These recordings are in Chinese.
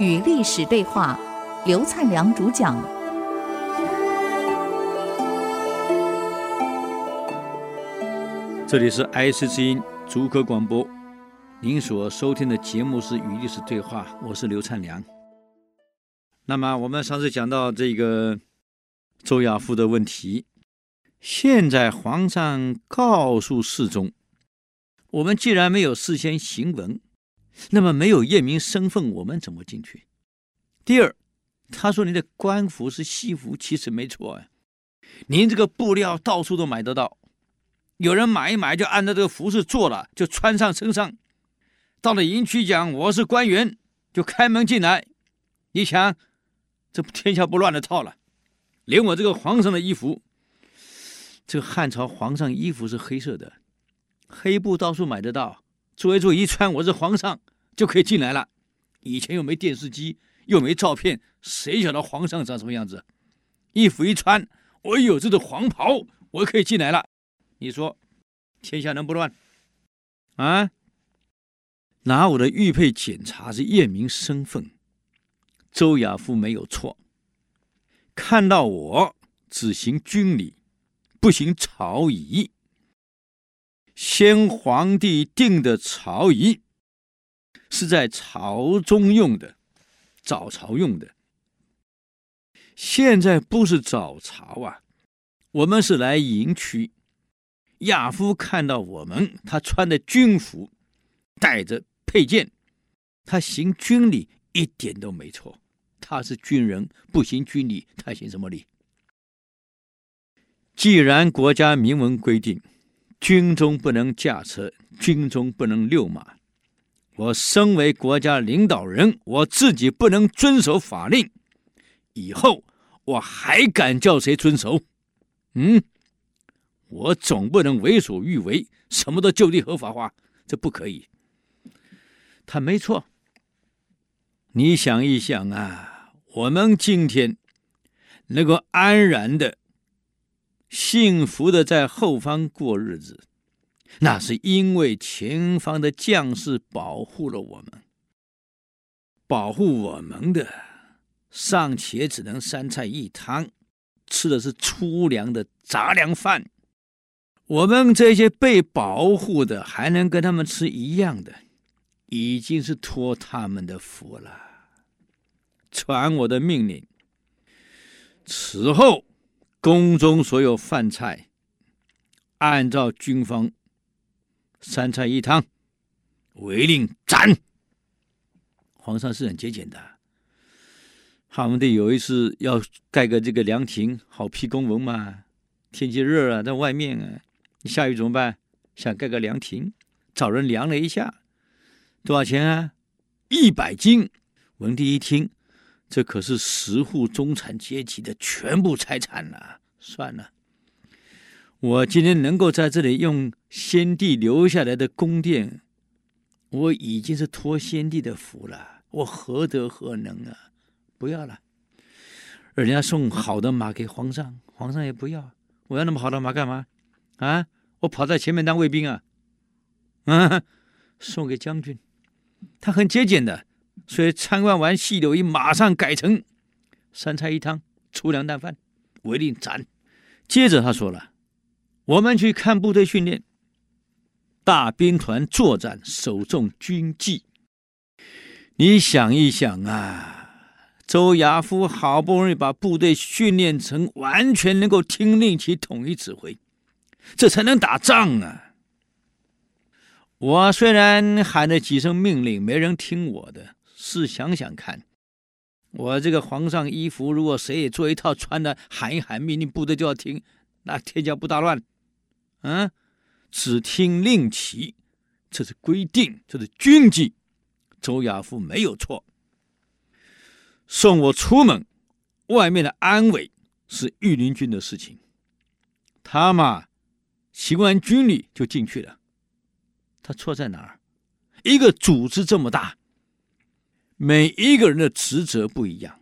与历史对话，刘灿良主讲。这里是 IC 之音竹科广播，您所收听的节目是与历史对话，我是刘灿良。那么我们上次讲到这个周亚夫的问题，现在皇上告诉世宗，我们既然没有事先行文，那么没有验明身份，我们怎么进去？第二，他说您的官服是西服，其实没错啊，您这个布料到处都买得到，有人买一买就按照这个服饰做了，就穿上身上，到了营区讲我是官员，就开门进来，你想这天下不乱的套了，连我这个皇上的衣服，这个汉朝皇上衣服是黑色的，黑布到处买得到，做一做一穿，我是皇上就可以进来了。以前又没电视机，又没照片，谁晓得皇上长什么样子？衣服一穿，我有这个黄袍，我可以进来了。你说天下能不乱啊？拿我的玉佩检查是验明身份，周亚夫没有错。看到我只行军礼，不行朝仪。先皇帝定的朝仪是在朝中用的，早朝用的。现在不是早朝啊，我们是来营区。亚夫看到我们，他穿的军服，带着佩剑，他行军礼一点都没错。他是军人，不行军礼，他行什么礼？既然国家明文规定军中不能驾车，军中不能遛马，我身为国家领导人，我自己不能遵守法令，以后我还敢叫谁遵守？我总不能为所欲为，什么都就地合法化，这不可以。他没错。你想一想啊，我们今天能够安然的幸福的在后方过日子，那是因为前方的将士保护了我们。保护我们的尚且只能三菜一汤，吃的是粗粮的杂粮饭，我们这些被保护的还能跟他们吃一样的，已经是托他们的福了。传我的命令，此后宫中所有饭菜按照军方三菜一汤，违令斩。皇上是很节俭的。汉文帝有一次要盖个这个凉亭，好批公文嘛，天气热啊，在外面啊，你下雨怎么办？想盖个凉亭，找人量了一下，多少钱啊？100斤。文帝一听，这可是十户中产阶级的全部财产啊，算了，我今天能够在这里用先帝留下来的宫殿，我已经是托先帝的福了，我何德何能啊，不要了。人家送好的马给皇上，皇上也不要，我要那么好的马干嘛啊？我跑在前面当卫兵啊，送给将军。他很节俭的，所以参观完细柳营马上改成三菜一汤，粗粮淡饭，违令斩。接着他说了，我们去看部队训练，大兵团作战，首重军纪。你想一想啊，周亚夫好不容易把部队训练成完全能够听令其统一指挥，这才能打仗啊。我虽然喊了几声命令没人听我的，是想想看，我这个皇上衣服如果谁也做一套穿的，喊一喊命令部队就要听，那天下不大乱啊？只听令旗，这是规定，这是军纪。周亚夫没有错。送我出门，外面的安危是御林军的事情，他嘛行完军礼就进去了。他错在哪儿？一个组织这么大，每一个人的职责不一样，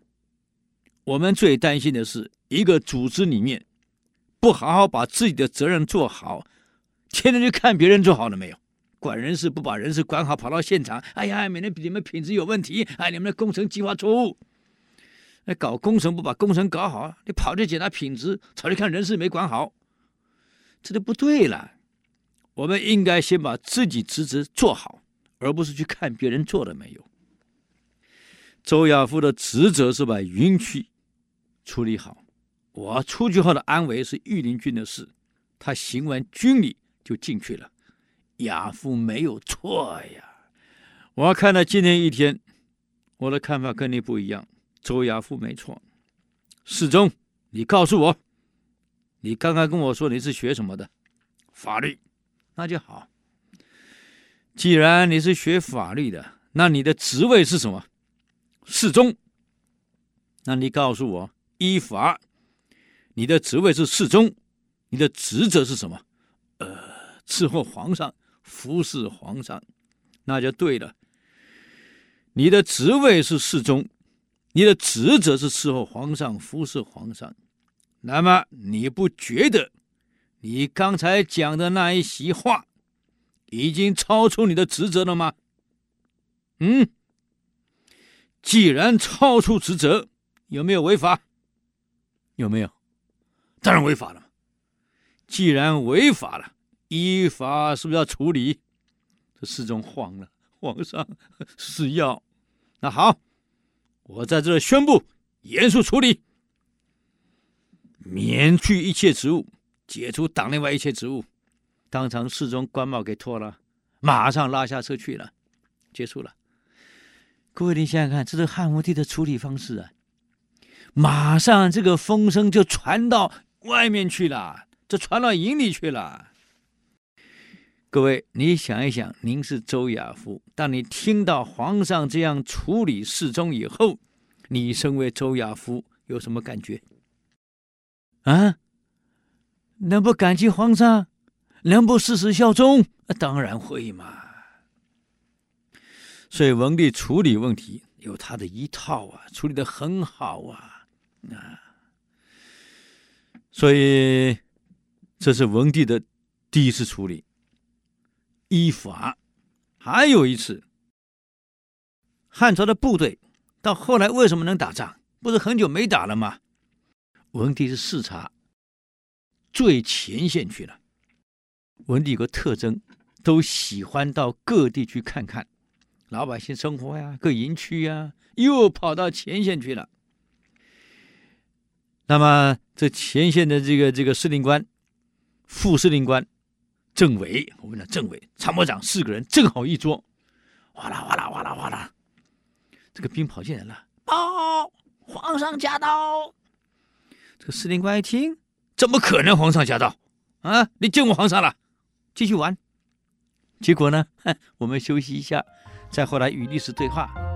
我们最担心的是一个组织里面不好好把自己的责任做好，天天去看别人做好了没有，管人事不把人事管好，跑到现场，哎呀，你们品质有问题，哎，你们的工程计划错误。那搞工程不把工程搞好，你跑去检查品质，跑去看人事没管好，这就不对了。我们应该先把自己职责做好，而不是去看别人做了没有。周亚夫的职责是把云区处理好，我出去后的安危是御林军的事，他行完军礼就进去了。亚夫没有错呀。我看了今天一天，我的看法跟你不一样。周亚夫没错。世忠，你告诉我，你刚刚跟我说你是学什么的？法律。那就好，既然你是学法律的，那你的职位是什么？侍中。那你告诉我，依法你的职位是侍中，你的职责是什么？伺候皇上，服侍皇上。那就对了，你的职位是侍中，你的职责是伺候皇上，服侍皇上。那么你不觉得你刚才讲的那一席话已经超出你的职责了吗？嗯，既然超出职责，有没有违法？有没有？当然违法了。既然违法了，依法是不是要处理？这世宗慌了，皇上是要。那好，我在这宣布严肃处理，免去一切职务，解除党内外一切职务。当场侍中官帽给脱了，马上拉下车去了，结束了。各位，你想想看，这是汉武帝的处理方式啊！马上这个风声就传到外面去了，就传到营里去了。各位，你想一想，您是周亚夫，当你听到皇上这样处理侍中以后，你身为周亚夫有什么感觉啊？能不感激皇上？能不誓死效忠？当然会嘛。所以文帝处理问题有他的一套啊，处理得很好啊。所以这是文帝的第一次处理，依法。还有一次，汉朝的部队到后来为什么能打仗？不是很久没打了吗？文帝是视察最前线去了。文帝有个特征，都喜欢到各地去看看老百姓生活呀，各营区呀，又跑到前线去了。那么这前线的这个司令官、副司令官、政委，我们讲政委、参谋长四个人正好一桌，哗啦哗啦哗啦哗啦，这个兵跑进来了，报皇上驾到！这个司令官一听，怎么可能皇上驾到啊？你见过皇上了，继续玩。结果呢，我们休息一下，再后来与历史对话。